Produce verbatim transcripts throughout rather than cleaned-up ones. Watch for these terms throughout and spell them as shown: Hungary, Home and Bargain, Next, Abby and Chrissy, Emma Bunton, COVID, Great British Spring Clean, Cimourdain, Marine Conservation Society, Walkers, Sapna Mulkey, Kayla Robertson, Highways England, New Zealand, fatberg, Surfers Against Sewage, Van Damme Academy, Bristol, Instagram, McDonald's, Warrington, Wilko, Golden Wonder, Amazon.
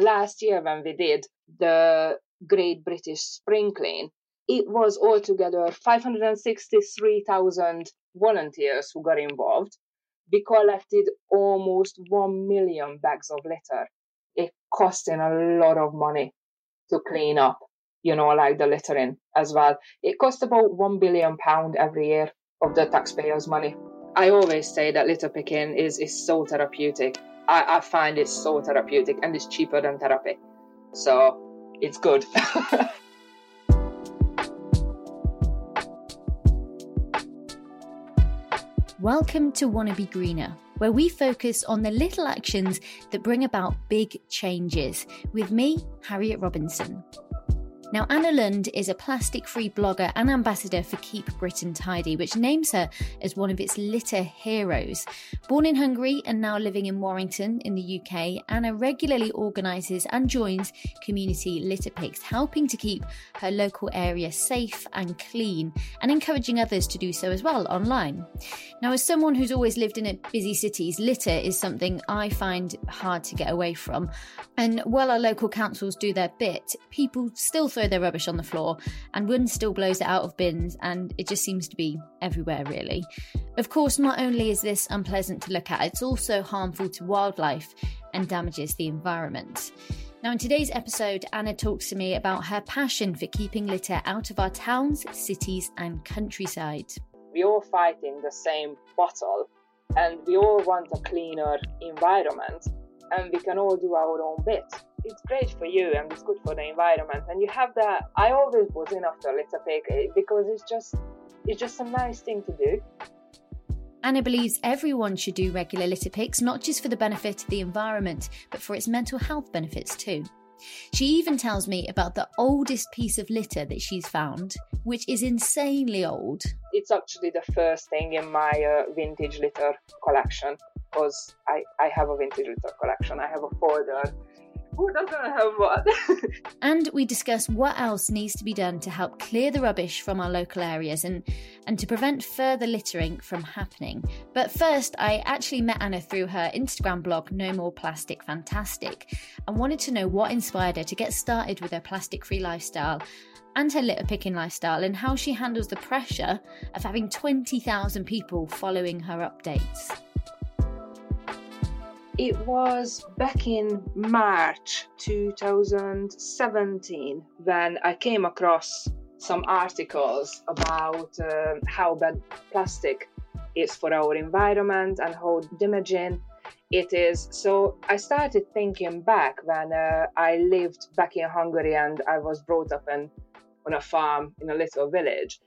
last year when we did the Great British Spring Clean, it was altogether five hundred sixty-three thousand volunteers who got involved. We collected almost one million bags of litter. It costing a lot of money to clean up, you know, like the littering as well. It costs about one billion pounds every year of the taxpayers' money. I always say that litter picking is, is so therapeutic. I, I find it so therapeutic, and it's cheaper than therapy. So it's good. Welcome to Wannabe Greener, where we focus on the little actions that bring about big changes, with me, Harriet Robinson. Now, Anna Lund is a plastic-free blogger and ambassador for Keep Britain Tidy, which names her as one of its litter heroes. Born in Hungary and now living in Warrington in the U K, Anna regularly organises and joins community litter picks, helping to keep her local area safe and clean and encouraging others to do so as well online. Now, as someone who's always lived in a busy city, litter is something I find hard to get away from. And while our local councils do their bit, people still throw their rubbish on the floor, and wind still blows it out of bins, and it just seems to be everywhere, really. Of course, not only is this unpleasant to look at, it's also harmful to wildlife and damages the environment. Now, in today's episode, Anna talks to me about her passion for keeping litter out of our towns, cities, and countryside. We all fight in the same battle, and we all want a cleaner environment, and we can all do our own bit. It's great for you and it's good for the environment, and you have that. I always buzz in after litter pick because it's just it's just a nice thing to do. Anna believes everyone should do regular litter picks, not just for the benefit of the environment, but for its mental health benefits too. She even tells me about the oldest piece of litter that she's found, which is insanely old. It's actually the first thing in my uh, vintage litter collection, because I, I have a vintage litter collection. I have a folder. Who doesn't have what? And we discuss what else needs to be done to help clear the rubbish from our local areas and, and to prevent further littering from happening. But first, I actually met Anna through her Instagram blog, No More Plastic Fantastic, and wanted to know what inspired her to get started with her plastic-free lifestyle and her litter picking lifestyle, and how she handles the pressure of having twenty thousand people following her updates. It was back in March two thousand seventeen when I came across some articles about uh, how bad plastic is for our environment and how damaging it is. So I started thinking back when uh, I lived back in Hungary, and I was brought up in, on a farm in a little village.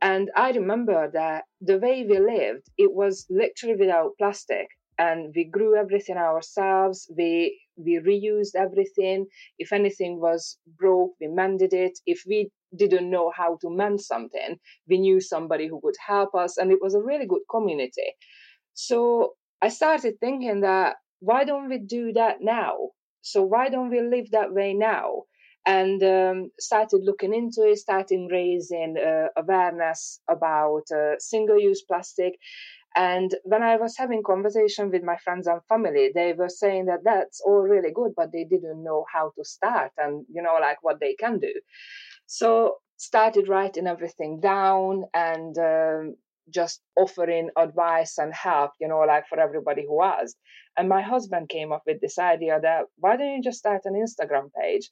And I remember that the way we lived, it was literally without plastic. And we grew everything ourselves, we we reused everything. If anything was broke, we mended it. If we didn't know how to mend something, we knew somebody who would help us, and it was a really good community. So I started thinking that, why don't we do that now? So why don't we live that way now? And um, started looking into it, started raising uh, awareness about uh, single-use plastic. And when I was having conversation with my friends and family, they were saying that that's all really good, but they didn't know how to start and, you know, like what they can do. So started writing everything down and um, just offering advice and help, you know, like for everybody who asked. And my husband came up with this idea that, why don't you just start an Instagram page?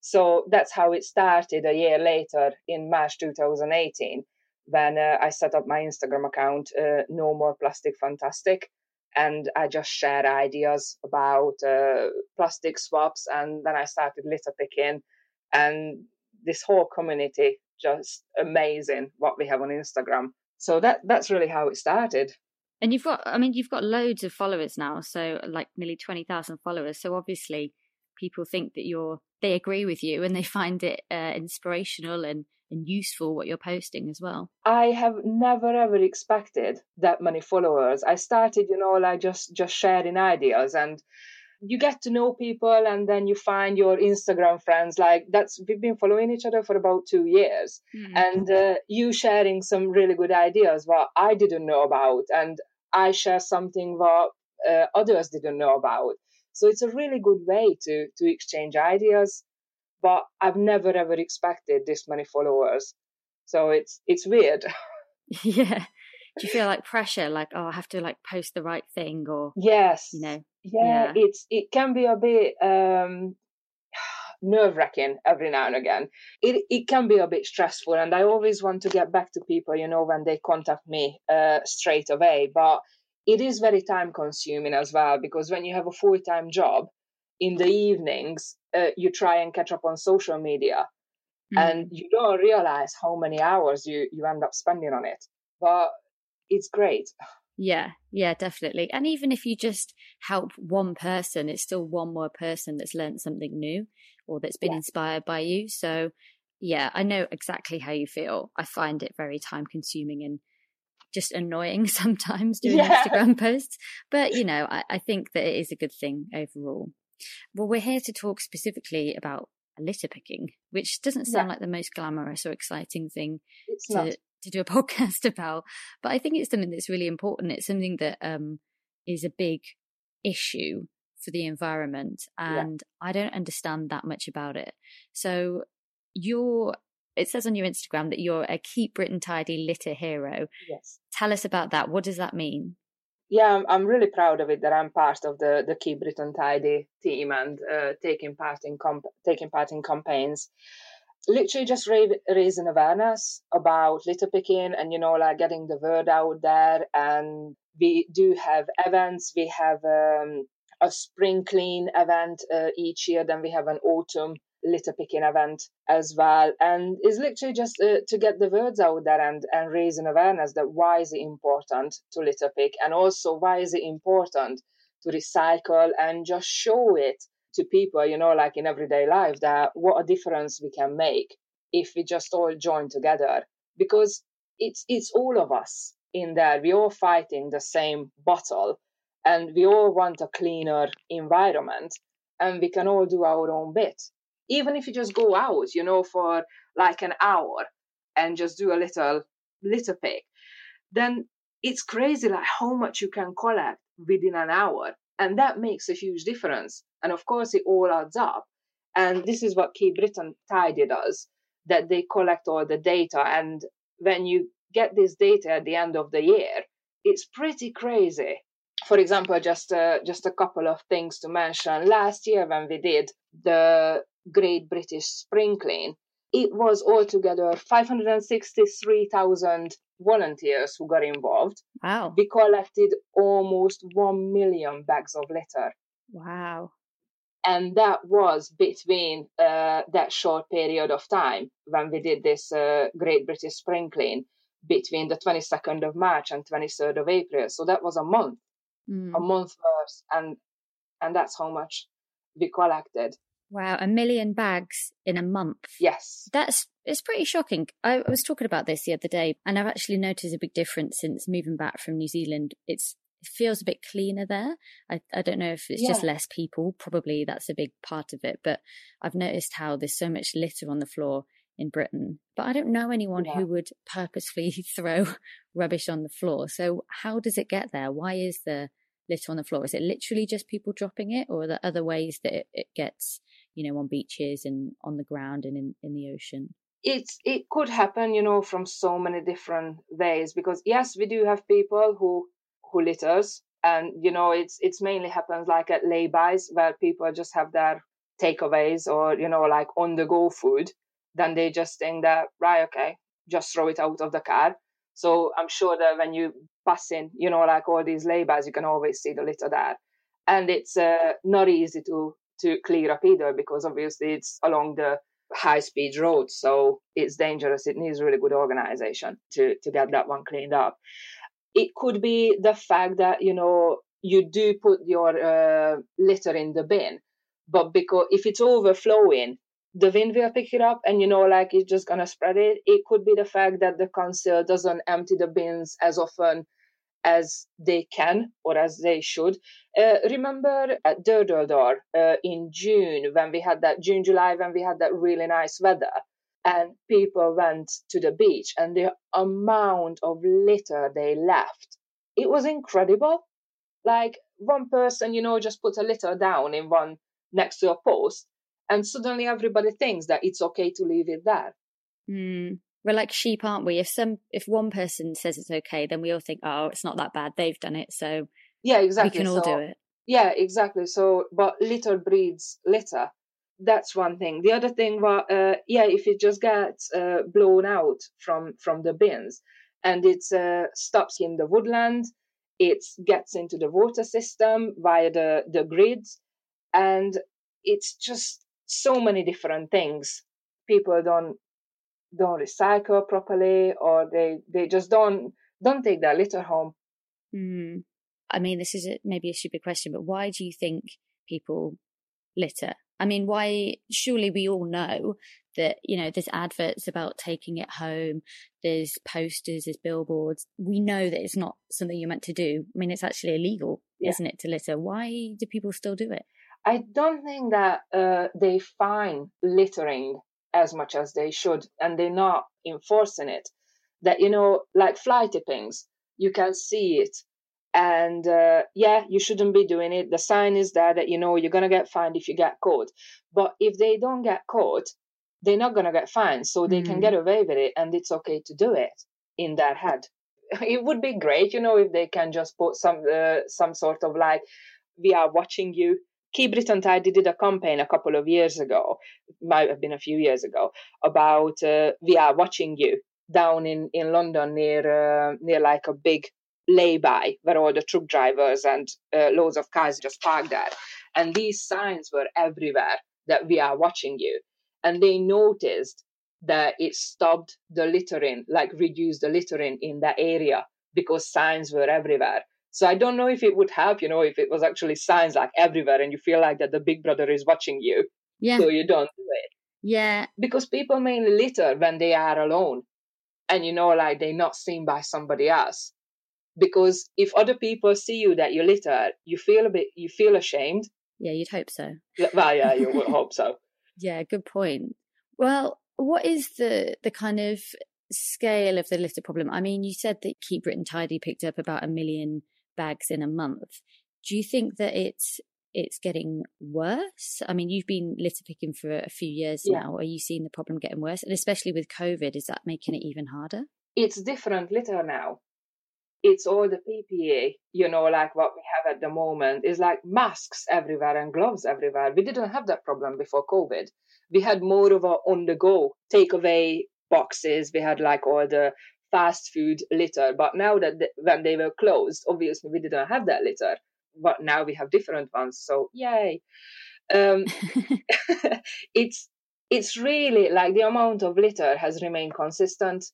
So that's how it started a year later in March two thousand eighteen. When uh, I set up my Instagram account, uh, No More Plastic Fantastic, and I just shared ideas about uh, plastic swaps, and then I started litter picking, and this whole community, just amazing what we have on Instagram. So that that's really how it started. And you've got, I mean, you've got loads of followers now, so like nearly twenty thousand followers. So obviously people think that you're, they agree with you and they find it uh, inspirational and and useful what you're posting as well. I have never ever expected that many followers. I started, you know, like just just sharing ideas, and you get to know people, and then you find your Instagram friends. Like that's, we've been following each other for about two years, mm. and uh, you sharing some really good ideas what I didn't know about, and I share something what uh, others didn't know about. So it's a really good way to to exchange ideas. But I've never, ever expected this many followers. So it's it's weird. Yeah. Do you feel like pressure? Like, oh, I have to like post the right thing or... Yes. You know. Yeah, yeah. It's, it can be a bit um, nerve-wracking every now and again. It it can be a bit stressful. And I always want to get back to people, you know, when they contact me uh, straight away. But it is very time-consuming as well, because when you have a full-time job, in the evenings, uh, you try and catch up on social media, mm. and you don't realize how many hours you, you end up spending on it. But it's great. Yeah, yeah, definitely. And even if you just help one person, it's still one more person that's learned something new or that's been yeah. inspired by you. So, yeah, I know exactly how you feel. I find it very time consuming and just annoying sometimes doing yeah. Instagram posts. But, you know, I, I think that it is a good thing overall. Well, we're here to talk specifically about litter picking, which doesn't sound yeah. like the most glamorous or exciting thing to, to do a podcast about. But I think it's something that's really important. It's something that um, is a big issue for the environment. And yeah. I don't understand that much about it. So you're, it says on your Instagram that you're a Keep Britain Tidy litter hero. Yes. Tell us about that. What does that mean? Yeah, I'm, I'm really proud of it that I'm part of the, the Keep Britain Tidy team and uh, taking part in comp- taking part in campaigns. Literally just ra- raising awareness about litter picking and, you know, like getting the word out there. And we do have events. We have um, a spring clean event uh, each year. Then we have an autumn litter picking event as well. And it's literally just uh, to get the words out there and, and raise an awareness that why is it important to litter pick, and also why is it important to recycle, and just show it to people, you know, like in everyday life, that what a difference we can make if we just all join together, because it's it's all of us in there. We're all fighting the same battle and we all want a cleaner environment, and we can all do our own bit. Even if you just go out, you know, for like an hour and just do a little litter pick, then it's crazy like how much you can collect within an hour. And that makes a huge difference. And of course, it all adds up. And this is what Keep Britain Tidy does, that they collect all the data. And when you get this data at the end of the year, it's pretty crazy. For example, just uh, just a couple of things to mention. Last year when we did the Great British Spring Clean, it was altogether five hundred sixty-three thousand volunteers who got involved. Wow. We collected almost one million bags of litter. Wow. And that was between uh, that short period of time when we did this uh, Great British Spring Clean, between the twenty-second of March and twenty-third of April. So that was a month, mm. a month first. And, and that's how much we collected. Wow, a million bags in a month. Yes. That's it's pretty shocking. I was talking about this the other day, and I've actually noticed a big difference since moving back from New Zealand. It's it feels a bit cleaner there. I, I don't know if it's yeah. just less people. Probably that's a big part of it. But I've noticed how there's so much litter on the floor in Britain. But I don't know anyone yeah. who would purposefully throw rubbish on the floor. So how does it get there? Why is the litter on the floor? Is it literally just people dropping it, or are there other ways that it, it gets, you know, on beaches and on the ground and in, in the ocean? It's it could happen, you know, from so many different ways, because yes, we do have people who who litters, and you know, it's it's mainly happens like at laybys where people just have their takeaways or, you know, like on the go food. Then they just think that, right, okay, just throw it out of the car. So I'm sure that when you pass in, you know, like all these laybys, you can always see the litter there, and it's uh, not easy to. to clear up either, because obviously it's along the high-speed road, so it's dangerous. It needs really good organization to, to get that one cleaned up. It could be the fact that, you know, you do put your uh, litter in the bin, but because if it's overflowing, the wind will pick it up and, you know, like it's just going to spread it. It could be the fact that the council doesn't empty the bins as often as they can or as they should. Uh, remember at Durdledore uh, in June, when we had that, June, July, when we had that really nice weather and people went to the beach, and the amount of litter they left, it was incredible. Like one person, you know, just put a litter down in one next to a post, and suddenly everybody thinks that it's okay to leave it there. Mm. We're like sheep, aren't we? If some, if one person says it's okay, then we all think, oh, it's not that bad. They've done it, so yeah, exactly. We can all so, do it. Yeah, exactly. So, but litter breeds litter. That's one thing. The other thing was, uh, yeah, if it just gets uh, blown out from from the bins, and it uh, stops in the woodland, it gets into the water system via the, the grid, and it's just so many different things. People don't don't recycle properly, or they, they just don't don't take their litter home. Mm. I mean, this is a, maybe a stupid question, but why do you think people litter? I mean, why? Surely we all know that, you know, there's adverts about taking it home, there's posters, there's billboards. We know that it's not something you're meant to do. I mean, it's actually illegal, yeah. Isn't it, to litter? Why do people still do it? I don't think that uh, they fine littering as much as they should, and they're not enforcing it. That, you know, like fly tippings, you can see it. And uh, yeah, you shouldn't be doing it. The sign is there that, you know, you're going to get fined if you get caught. But if they don't get caught, they're not going to get fined. So they mm. can get away with it, and it's okay to do it in their head. It would be great, you know, if they can just put some uh, some sort of like, we are watching you. Keep Britain Tidy did a campaign a couple of years ago, might have been a few years ago, about uh, we are watching you down in, in London near uh, near like a big lay-by where all the truck drivers and uh, loads of cars just parked there. And these signs were everywhere that we are watching you. And they noticed that it stopped the littering, like reduced the littering in that area because signs were everywhere. So I don't know if it would help, you know, if it was actually signs like everywhere and you feel like that the big brother is watching you. Yeah. So you don't do it. Yeah. Because people mainly litter when they are alone and, you know, like they're not seen by somebody else. Because if other people see you that you litter, you feel a bit, you feel ashamed. Yeah, you'd hope so. Well, yeah, you would hope so. Yeah, good point. Well, what is the the kind of scale of the litter problem? I mean, you said that Keep Britain Tidy picked up about a million bags in a month. Do you think that it's it's getting worse? I mean, you've been litter picking for a few years yeah. now. Are you seeing the problem getting worse? And especially with COVID, is that making it even harder? It's different litter now. It's all the P P E, you know, like what we have at the moment is like masks everywhere and gloves everywhere. We didn't have that problem before COVID. We had more of our on-the-go takeaway boxes. We had like all the fast food litter. But now that they, when they were closed, obviously we didn't have that litter. But now we have different ones. So yay! Um, it's it's really like the amount of litter has remained consistent.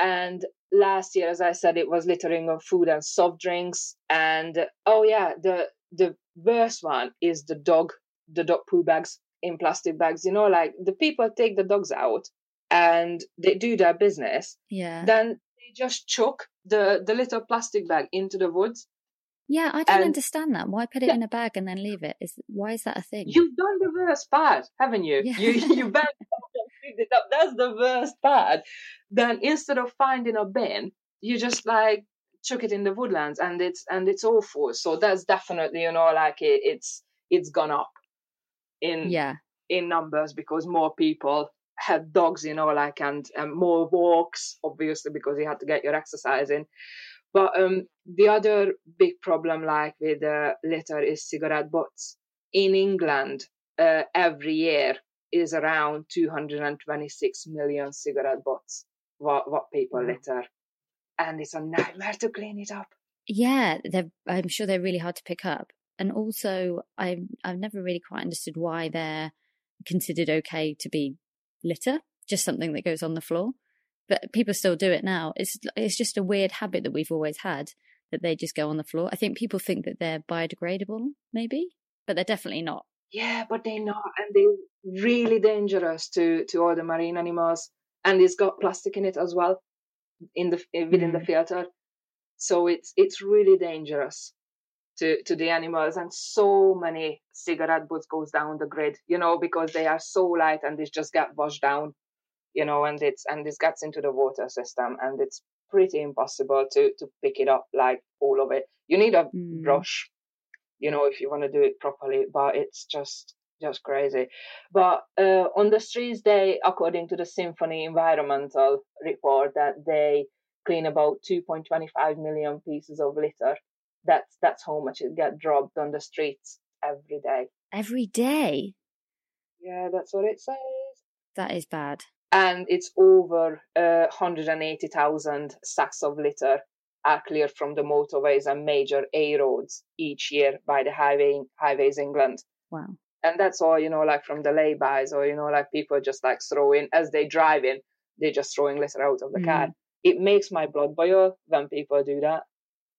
And last year, as I said, it was littering of food and soft drinks. And oh yeah, the the worst one is the dog, the dog poo bags in plastic bags. You know, like the people take the dogs out and they do their business. Yeah. Then they just chuck the, the little plastic bag into the woods. Yeah, I don't and, understand that. Why put it yeah. in a bag and then leave it? Is why is that a thing? You've done the worst part, haven't you? Yeah. You you banned it up. That's the worst part. Then instead of finding a bin, you just like chuck it in the woodlands, and it's and it's awful. So that's definitely, you know, like it, it's it's gone up in yeah. in numbers because more people have dogs, you know, like and, and more walks, obviously, because you have to get your exercise in. But um, the other big problem, like with uh, litter, is cigarette butts. In England, uh, every year is around two hundred twenty-six million cigarette butts. What what people litter, and it's a nightmare to clean it up. Yeah, they're, I'm sure they're really hard to pick up. And also, I've I've never really quite understood why they're considered okay to be litter, just something that goes on the floor. But people still do it now. It's it's just a weird habit that we've always had, that they just go on the floor. I think people think that they're biodegradable, maybe, but they're definitely not. Yeah, but they're not. And they're really dangerous to, to all the marine animals. And it's got plastic in it as well, in the within mm. the filter. So it's it's really dangerous to, to the animals. And so many cigarette butts goes down the grid, you know, because they are so light and they just get washed down. You know, and it's and this gets into the water system, and it's pretty impossible to to pick it up, like all of it. You need a mm. brush you know, if you want to do it properly. But it's just just crazy. But uh, on the streets, they, according to the Symphony environmental report, that they clean about two point two five million pieces of litter. That's that's how much it gets dropped on the streets every day. Every day? Yeah, that's what it says. That is bad. And it's over uh, one hundred eighty thousand sacks of litter are cleared from the motorways and major A roads each year by the highway, Highways England. Wow. And that's all, you know, like from the laybys, or, you know, like people just like throwing, as they drive in, they're just throwing litter out of the mm. car. It makes my blood boil when people do that.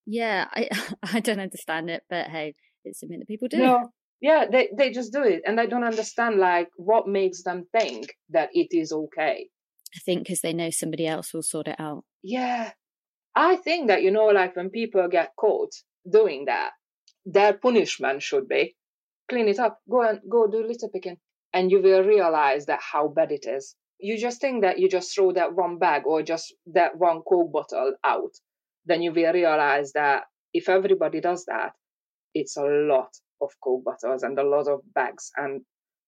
Yeah, I I don't understand it, but hey, it's something that people do. No, yeah, they, they just do it. And I don't understand, like, what makes them think that it is okay. I think because they know somebody else will sort it out. Yeah. I think that, you know, like, when people get caught doing that, their punishment should be, clean it up, go and go do litter picking, and you will realize that how bad it is. You just think that you just throw that one bag or just that one Coke bottle out. Then you will realize that if everybody does that, it's a lot of Coke bottles and a lot of bags and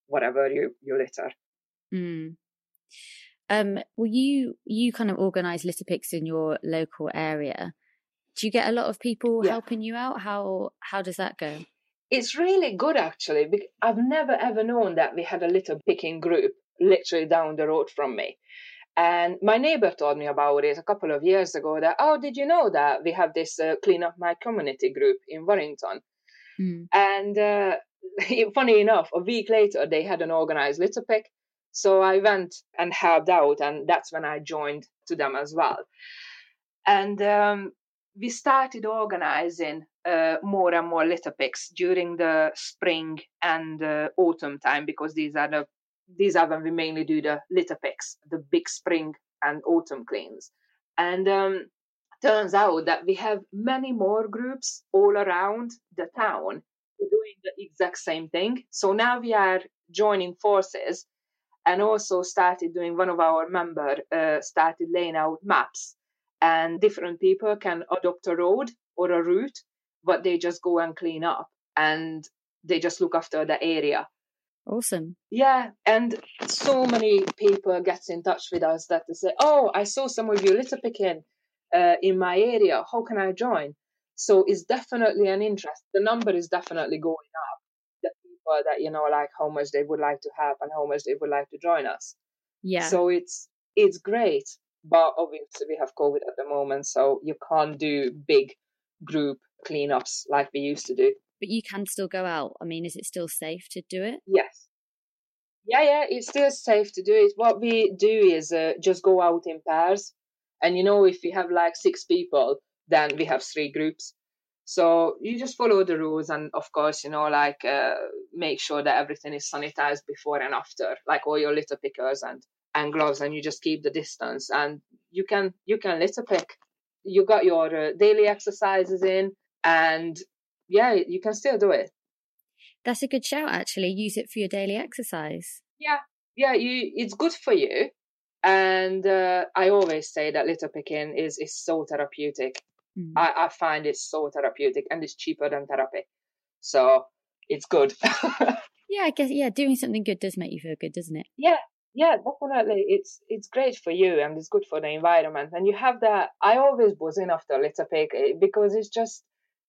whatever you, you litter. Mm. Um, well, you you kind of organise litter picks in your local area. Do you get a lot of people yeah. helping you out? How how does that go? It's really good, actually. Because I've never, ever known that we had a litter picking group literally down the road from me. And my neighbour told me about it a couple of years ago that, oh, did you know that we have this uh, Clean Up My Community group in Warrington? Mm. And uh, funny enough, a week later, they had an organised litter pick. So I went and helped out, and that's when I joined to them as well. And um, we started organising uh, more and more litter picks during the spring and uh, autumn time, because these are the These are when we mainly do the litter picks, the big spring and autumn cleans. And um, turns out that we have many more groups all around the town doing the exact same thing. So now we are joining forces, and also started doing, one of our members uh, started laying out maps, and different people can adopt a road or a route, but they just go and clean up and they just look after the area. Awesome. Yeah, and so many people get in touch with us that they say, oh, I saw some of you litter picking uh, in my area. How can I join? So it's definitely an interest. The number is definitely going up. The people that, you know, like how much they would like to help and how much they would like to join us. Yeah. So it's it's great. But obviously we have COVID at the moment, so you can't do big group cleanups like we used to do. But you can still go out. I mean, is it still safe to do it? Yes. Yeah, yeah, it's still safe to do it. What we do is uh, just go out in pairs. And, you know, if we have like six people, then we have three groups. So you just follow the rules. And, of course, you know, like uh, make sure that everything is sanitized before and after, like all your litter pickers and, and gloves. And you just keep the distance. And you can you can litter pick. You got your uh, daily exercises in, and yeah, you can still do it. That's a good shout, actually. Use it for your daily exercise. Yeah, yeah, you, it's good for you. And uh, I always say that litter picking is, is so therapeutic. Mm. I, I find it so therapeutic, and it's cheaper than therapy. So it's good. Yeah, I guess, yeah, doing something good does make you feel good, doesn't it? Yeah, yeah, definitely. It's it's great for you, and it's good for the environment. And you have that, I always buzz in after litter pick, because it's just,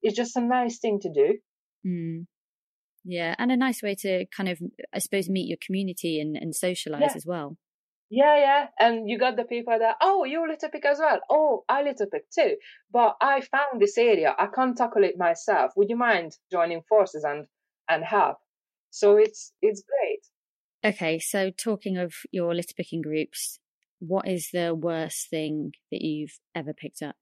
It's just a nice thing to do. Mm. Yeah, and a nice way to kind of, I suppose, meet your community and, and socialise yeah. as well. Yeah, yeah. And you got the people that, oh, you litter pick as well. Oh, I litter pick too. But I found this area. I can't tackle it myself. Would you mind joining forces and, and help? So it's it's great. Okay, so talking of your litter picking groups, what is the worst thing that you've ever picked up?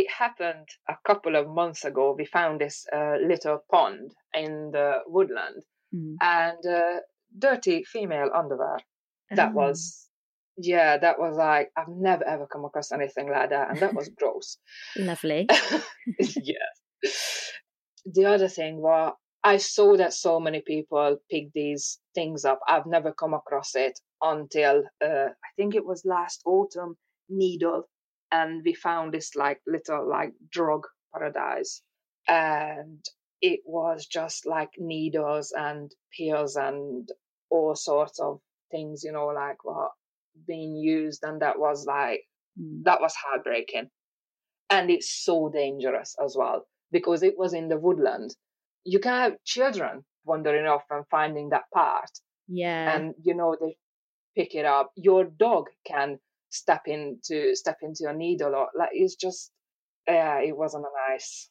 It happened a couple of months ago. We found this uh, little pond in the woodland mm. and uh, dirty female underwear. Oh. That was, yeah, that was like, I've never ever come across anything like that. And that was gross. Lovely. Yes. The other thing was, I saw that so many people pick these things up. I've never come across it until uh, I think it was last autumn, needle. And we found this like little like drug paradise, and it was just like needles and pills and all sorts of things, you know, like what being used. And that was like, that was heartbreaking. And it's so dangerous as well, because it was in the woodland. You can have children wandering off and finding that part. Yeah. And, you know, they pick it up. Your dog can step into step into a needle. Or, like, it's just, yeah, it wasn't a nice,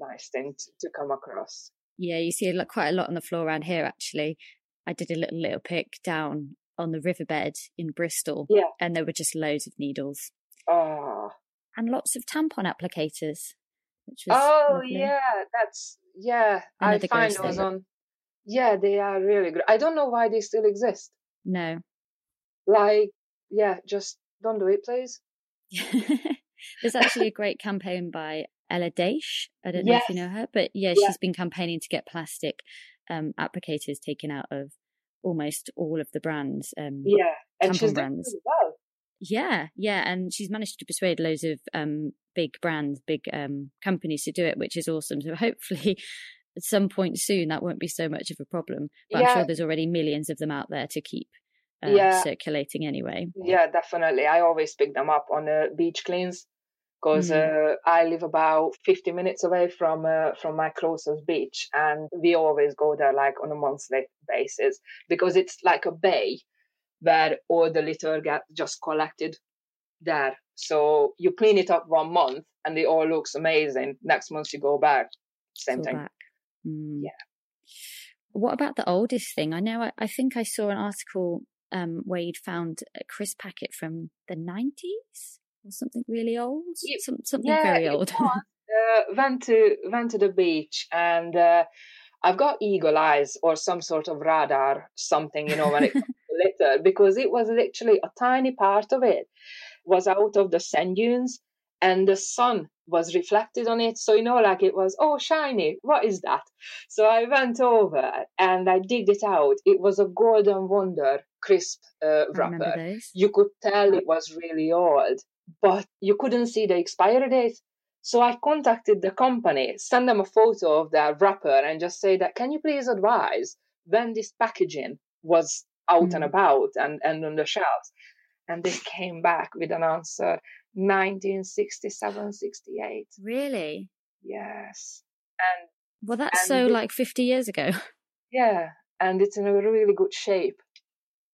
nice thing to, to come across. Yeah, you see quite a lot on the floor around here, actually. I did a little, little pick down on the riverbed in Bristol. Yeah. And there were just loads of needles. Oh. And lots of tampon applicators. Which was oh, lovely. yeah, that's, yeah. Another I find those on. Yeah, they are really good. I don't know why they still exist. No. Like, yeah, just don't do it, please. There's actually a great campaign by Ella Daish. I don't yes. know if you know her, but yeah, yeah, she's been campaigning to get plastic um, applicators taken out of almost all of the brands. Um, yeah, and she's doing really well. Yeah, yeah, and she's managed to persuade loads of um, big brands, big um, companies to do it, which is awesome. So hopefully at some point soon that won't be so much of a problem. But yeah. I'm sure there's already millions of them out there to keep uh, yeah. circulating anyway. Yeah, definitely. I always pick them up on uh, beach cleans, because mm. uh, I live about fifty minutes away from uh, from my closest beach, and we always go there like on a monthly basis, because it's like a bay where all the litter get just collected there. So you clean it up one month and it all looks amazing. Next month you go back, same go thing. Back. Mm. Yeah. What about the oldest thing? I know, I, I think I saw an article um, where you'd found a crisp packet from the nineties or something really old. It, Some, something yeah, very old. Was, uh, went to went to the beach and uh, I've got eagle eyes or some sort of radar, something, you know, when it litter, because it was literally a tiny part of it was out of the sand dunes and the sun was reflected on it, so you know, like it was oh shiny, what is that? So I went over and I digged it out. It was a Golden Wonder crisp uh, wrapper. You could tell it was really old, but you couldn't see the expiry date. So I contacted the company, sent them a photo of their wrapper and just say that, can you please advise when this packaging was out mm. and about and, and on the shelves? And they came back with an answer, nineteen sixty-seven sixty-eight. Really? Yes. And well, that's and so it, like fifty years ago. Yeah. And it's in a really good shape.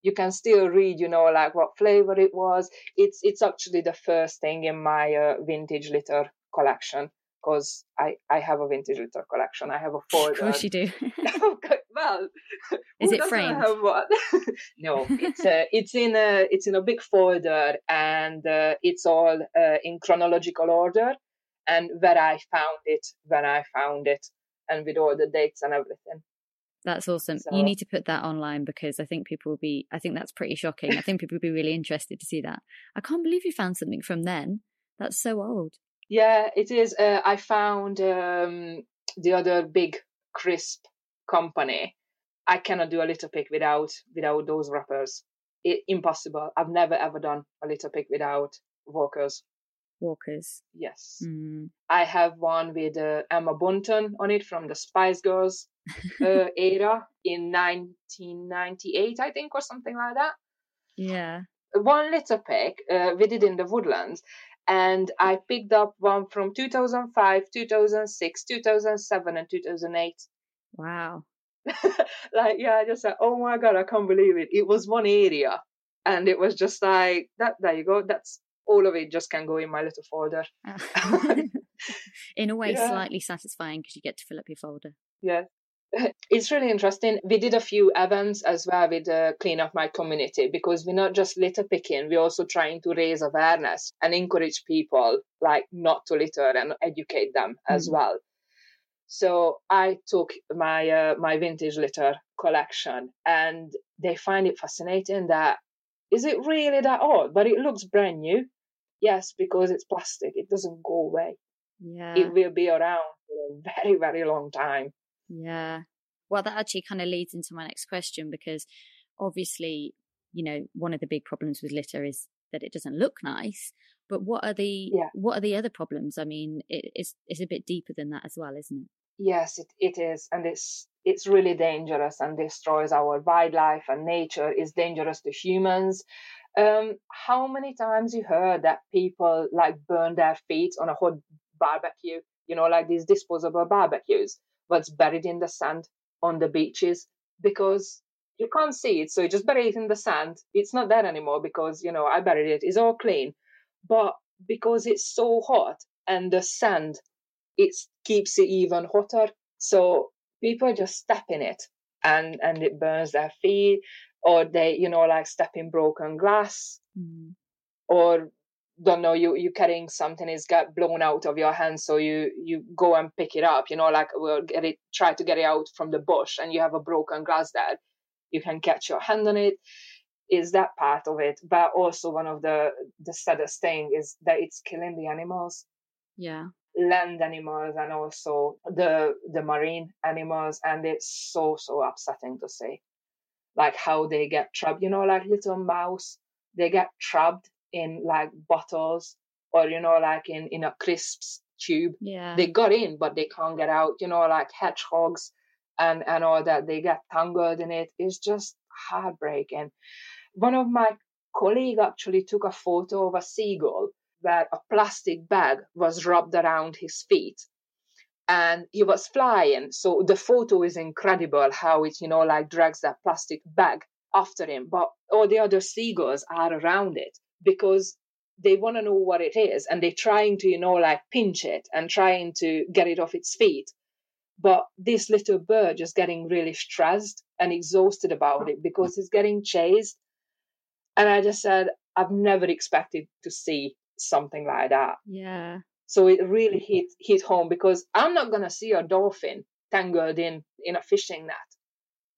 You can still read, you know, like what flavor it was. It's it's actually the first thing in my uh, vintage litter collection, because I, I have a vintage litter collection. I have a folder. Of course you do. Well, is it framed? No, it's uh, it's in a it's in a big folder, and uh, it's all uh, in chronological order, and where I found it, when I found it, and with all the dates and everything. That's awesome. So, you need to put that online, because I think people will be. I think that's pretty shocking. I think people will be really interested to see that. I can't believe you found something from then. That's so old. Yeah, it is. Uh, I found um, the other big crisp company. I cannot do a litter pick without without those wrappers. It, impossible. I've never ever done a litter pick without Walkers. Walkers. Yes. Mm. I have one with uh, Emma Bunton on it from the Spice Girls uh, era in nineteen ninety-eight, I think, or something like that. Yeah. One litter pick uh, we did in the woodlands. And I picked up one from two thousand five, two thousand six, two thousand seven, and two thousand eight. Wow. Like, yeah, I just said, oh my God, I can't believe it. It was one area. And it was just like, that. There you go. That's all of it, just can go in my little folder. In a way, yeah. Slightly satisfying, because you get to fill up your folder. Yeah. It's really interesting. We did a few events as well with uh, Clean Up My Community, because we're not just litter picking, we're also trying to raise awareness and encourage people like not to litter and educate them mm-hmm. as well. So I took my uh, my vintage litter collection, and they find it fascinating that, is it really that old? But it looks brand new. Yes, because it's plastic. It doesn't go away. Yeah. It will be around for a very, very long time. Yeah. Well, that actually kind of leads into my next question, because obviously, you know, one of the big problems with litter is that it doesn't look nice. But what are the yeah. what are the other problems? I mean, it, it's it's a bit deeper than that as well, isn't it? Yes, it, it is. And it's it's really dangerous and destroys our wildlife and nature. It's dangerous to humans. Um, how many times you heard that people like burn their feet on a hot barbecue, you know, like these disposable barbecues, what's buried in the sand on the beaches, because you can't see it. So you just bury it in the sand. It's not there anymore because, you know, I buried it. It's all clean. But because it's so hot and the sand, it keeps it even hotter. So people just step in it and, and it burns their feet, or they, you know, like step in broken glass, mm. or don't know, you, you're carrying something, it's got blown out of your hand. So you, you go and pick it up, you know, like we'll get it, try to get it out from the bush and you have a broken glass there. You can catch your hand on it. Is that part of it? But also one of the, the saddest thing is that it's killing the animals. Yeah. Land animals and also the the marine animals, and it's so so upsetting to see, like how they get trapped. You know, like little mouse, they get trapped in like bottles or you know like in in a crisps tube. Yeah. They got in, but they can't get out. You know, like hedgehogs and and all that, they get tangled in it. It's just heartbreaking. One of my colleagues actually took a photo of a seagull where a plastic bag was wrapped around his feet and he was flying. So the photo is incredible how it, you know, like drags that plastic bag after him. But all the other seagulls are around it because they want to know what it is. And they're trying to, you know, like pinch it and trying to get it off its feet. But this little bird is getting really stressed and exhausted about it because he's getting chased. And I just said, I've never expected to see something like that. Yeah. So it really hit hit home because I'm not going to see a dolphin tangled in, in a fishing net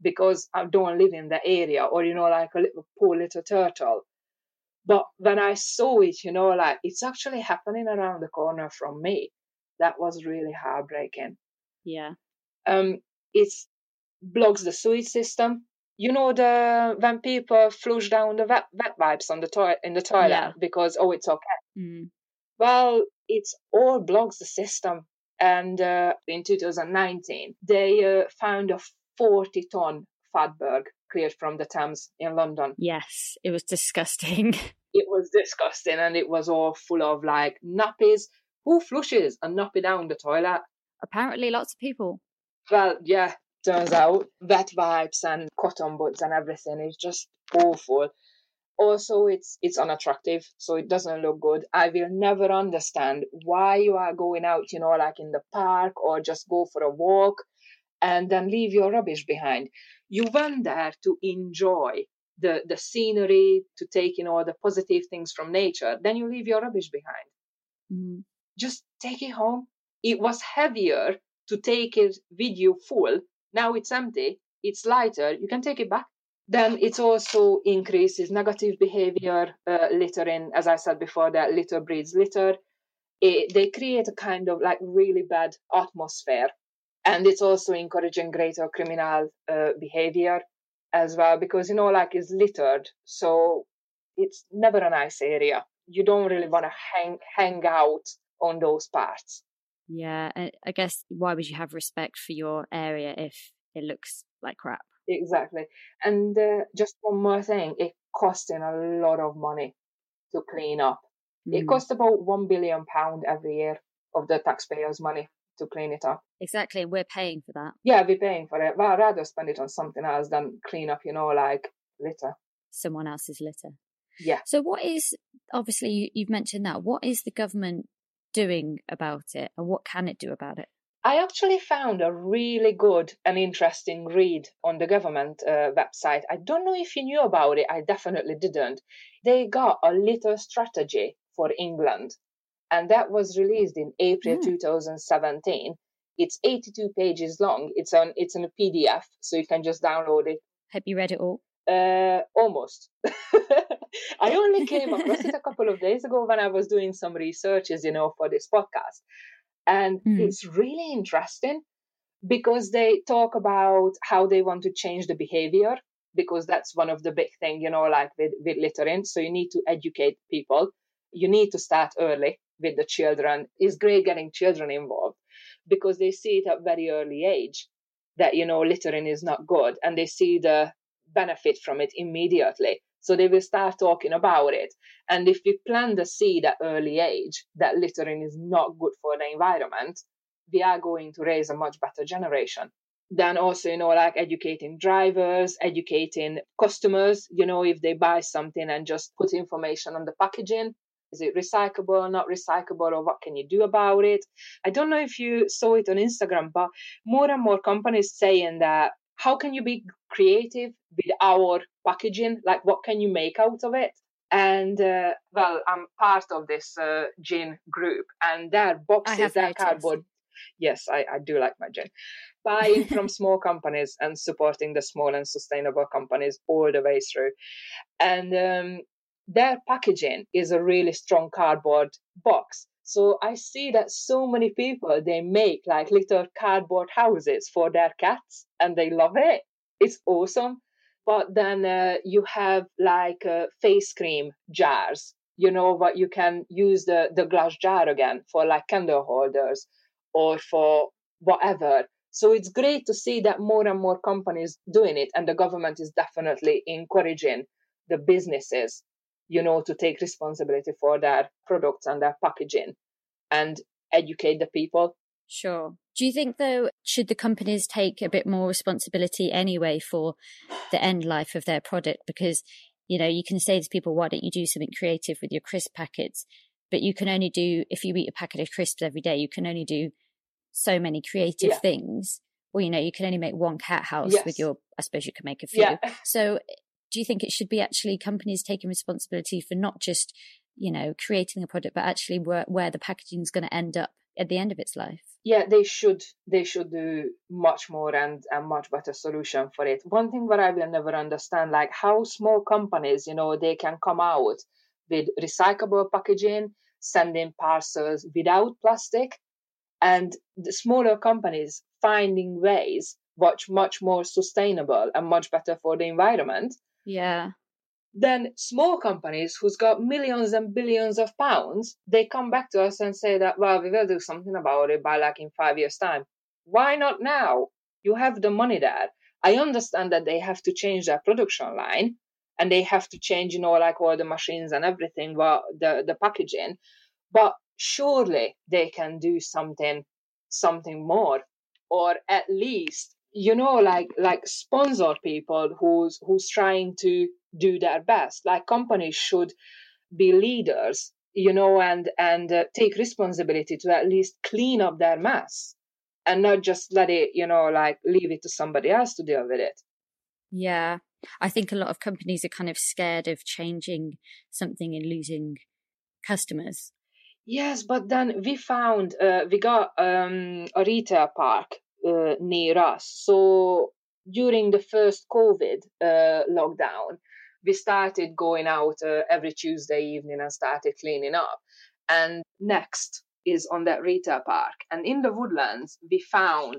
because I don't live in the area, or, you know, like a little, poor little turtle. But when I saw it, you know, like it's actually happening around the corner from me. That was really heartbreaking. Yeah. Um, it blocks the sewage system. You know, the when people flush down the wet, wet wipes on the toilet in the toilet yeah. because oh, it's okay. Mm. Well, it's all blocks the system. And uh, in two thousand nineteen, they uh, found a forty ton fatberg cleared from the Thames in London. Yes, it was disgusting. It was disgusting, and it was all full of like nappies. Who flushes a nappy down the toilet? Apparently, lots of people. Well, yeah. Turns out wet wipes and cotton buds and everything is just awful. Also, it's it's unattractive, so it doesn't look good. I will never understand why you are going out, you know, like in the park or just go for a walk and then leave your rubbish behind. You went there to enjoy the, the scenery, to take in all the positive things from nature. Then you leave your rubbish behind. Mm. Just take it home. It was heavier to take it with you full. Now it's empty, it's lighter, you can take it back. Then it also increases negative behavior, uh, littering. As I said before, that litter breeds litter. It, they create a kind of like really bad atmosphere. And it's also encouraging greater criminal uh, behavior as well, because, you know, like it's littered. So it's never a nice area. You don't really want to hang, hang out on those parts. Yeah, and I guess why would you have respect for your area if it looks like crap? Exactly. And uh, just one more thing, it costing a lot of money to clean up. Mm. It costs about one billion pounds every year of the taxpayers' money to clean it up. Exactly, and we're paying for that. Yeah, we're paying for it. Well, I'd rather spend it on something else than clean up, you know, like litter. Someone else's litter. Yeah. So what is, obviously you've mentioned that, what is the government doing about it, and what can it do about it? I actually found a really good and interesting read on the government uh, website. I don't know if you knew about it. I definitely didn't. They got a litter strategy for England, and that was released in April mm. two thousand seventeen. It's eighty-two pages long. It's on. It's in a P D F, so you can just download it. Have you read it all? Uh, almost. I only came across it a couple of days ago when I was doing some researches, you know, for this podcast. And mm. it's really interesting because they talk about how they want to change the behavior, because that's one of the big things, you know, like with, with littering. So you need to educate people. You need to start early with the children. It's great getting children involved. because they see it at very early age that, you know, littering is not good, and they see the benefit from it immediately. So they will start talking about it. And if we plant the seed at early age that littering is not good for the environment, we are going to raise a much better generation. Then also, you know, like educating drivers, educating customers, you know, if they buy something and just put information on the packaging. Is it recyclable, not recyclable, or what can you do about it? I don't know if you saw it on Instagram, but more and more companies saying that, how can you be creative with our packaging? Like, what can you make out of it? And, uh, well, I'm part of this uh, gin group, and their boxes, their cardboard. Yes, I, I do like my gin. Buying from small companies and supporting the small and sustainable companies all the way through. And um, their packaging is a really strong cardboard box. So I see that so many people, they make like little cardboard houses for their cats, and they love it. It's awesome. But then uh, you have like uh, face cream jars, you know, but you can use the, the glass jar again for like candle holders or for whatever. So it's great to see that more and more companies doing it. And the government is definitely encouraging the businesses, you know, to take responsibility for their products and their packaging and educate the people. Sure. Do you think, though, should the companies take a bit more responsibility anyway for the end life of their product? Because, you know, you can say to people, why don't you do something creative with your crisp packets? But you can only do, if you eat a packet of crisps every day, you can only do so many creative yeah. things. Or, you know, you can only make one cat house yes. with your, I suppose you can make a few. Yeah. So do you think it should be actually companies taking responsibility for not just, you know, creating a product, but actually where, where the packaging is going to end up at the end of its life? Yeah, they should. They should do much more and a much better solution for it. One thing that I will never understand, like how small companies, you know, they can come out with recyclable packaging, sending parcels without plastic, and the smaller companies finding ways much, much more sustainable and much better for the environment. Yeah. Then small companies who's got millions and billions of pounds, they come back to us and say that, well, we will do something about it by like in five years' time. Why not now? You have the money there. I understand that they have to change their production line and they have to change, you know, like all the machines and everything, well, the, the packaging. But surely they can do something, something more, or at least, you know, like like sponsor people who's who's trying to do their best. Like companies should be leaders, you know, and and uh, take responsibility to at least clean up their mess and not just let it, you know, like leave it to somebody else to deal with it. Yeah, I think a lot of companies are kind of scared of changing something and losing customers. Yes, but then we found uh, we got um, a retail park Uh, near us. So during the first COVID uh, lockdown, we started going out uh, every Tuesday evening and started cleaning up. And Next is on that retail park. And in the woodlands, we found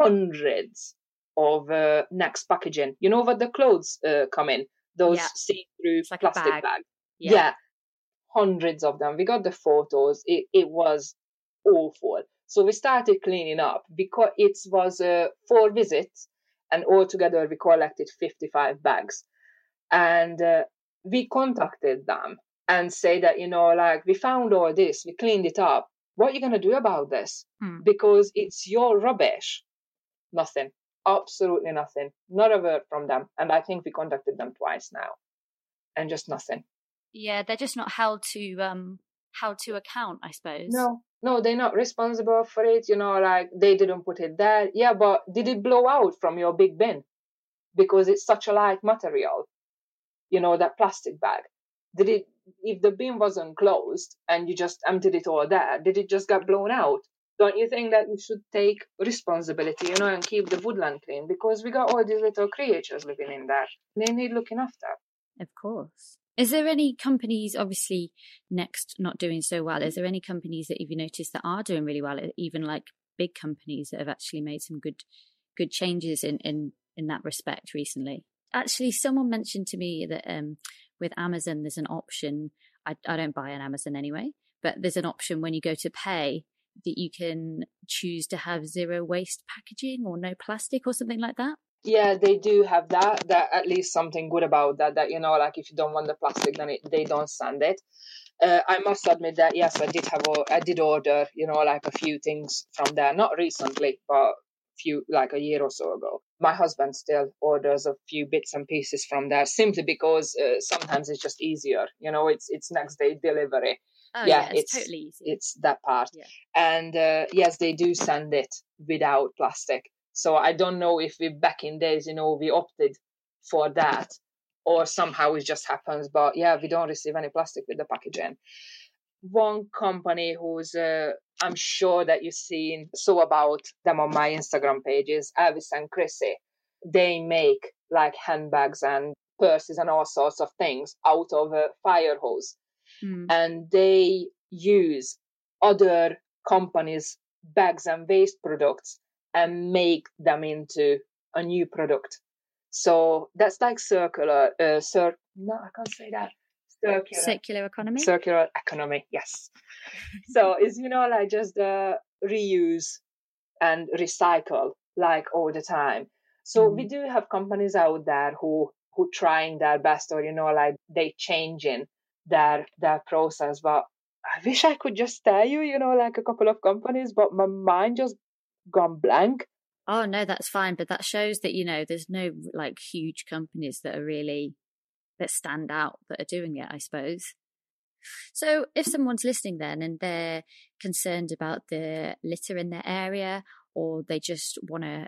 hundreds of uh, Next packaging. You know what the clothes uh, come in? Those yeah. see-through like plastic bag. bag. Yeah. yeah. Hundreds of them. We got the photos. It, it was awful. So we started cleaning up because it was uh, four visits, and altogether we collected fifty-five bags. And uh, we contacted them and say that, you know, like we found all this, we cleaned it up. What are you going to do about this? Hmm. Because it's your rubbish. Nothing. Absolutely nothing. Not a word from them. And I think we contacted them twice now and just nothing. Yeah, they're just not held to um, held to account, I suppose. No. No, they're not responsible for it. You know, like they didn't put it there. Yeah, but did it blow out from your big bin? Because it's such a light material, you know, that plastic bag. Did it, if the bin wasn't closed and you just emptied it all there, did it just get blown out? Don't you think that you should take responsibility, you know, and keep the woodland clean? Because we got all these little creatures living in there. They need looking after. Of course. Is there any companies, obviously Next not doing so well, is there any companies that you've noticed that are doing really well, even like big companies that have actually made some good good changes in, in, in that respect recently? Actually, someone mentioned to me that um, with Amazon, there's an option. I, I don't buy on Amazon anyway, but there's an option when you go to pay, that you can choose to have zero waste packaging or no plastic or something like that? Yeah, they do have that. That at least something good about that, that, you know, like if you don't want the plastic, then it, they don't send it. Uh, I must admit that, yes, I did have, I did order, you know, like a few things from there, not recently, but few, like a year or so ago. My husband still orders a few bits and pieces from there simply because uh, sometimes it's just easier, you know, it's it's next day delivery. Oh, yeah, yeah, it's, it's totally easy. It's that part. Yeah. And uh, yes, they do send it without plastic. So I don't know if we back in days, you know, we opted for that or somehow it just happens. But yeah, we don't receive any plastic with the packaging. One company who's, uh, I'm sure that you've seen, so about them on my Instagram pages, Abby and Chrissy, they make like handbags and purses and all sorts of things out of a fire hose. Mm. And they use other companies' bags and waste products and make them into a new product. So that's like circular, uh, cir- no, I can't say that. Circular. Circular economy? Circular economy, yes. So it's, you know, like just uh, reuse and recycle like all the time. So mm. we do have companies out there who who trying their best, or, you know, like they changing their their process. But I wish I could just tell you, you know, like a couple of companies, but my mind just gone blank. Oh, no, that's fine. But that shows that, you know, there's no like huge companies that are really, that stand out that are doing it, I suppose. So if someone's listening then and they're concerned about the litter in their area, or they just want to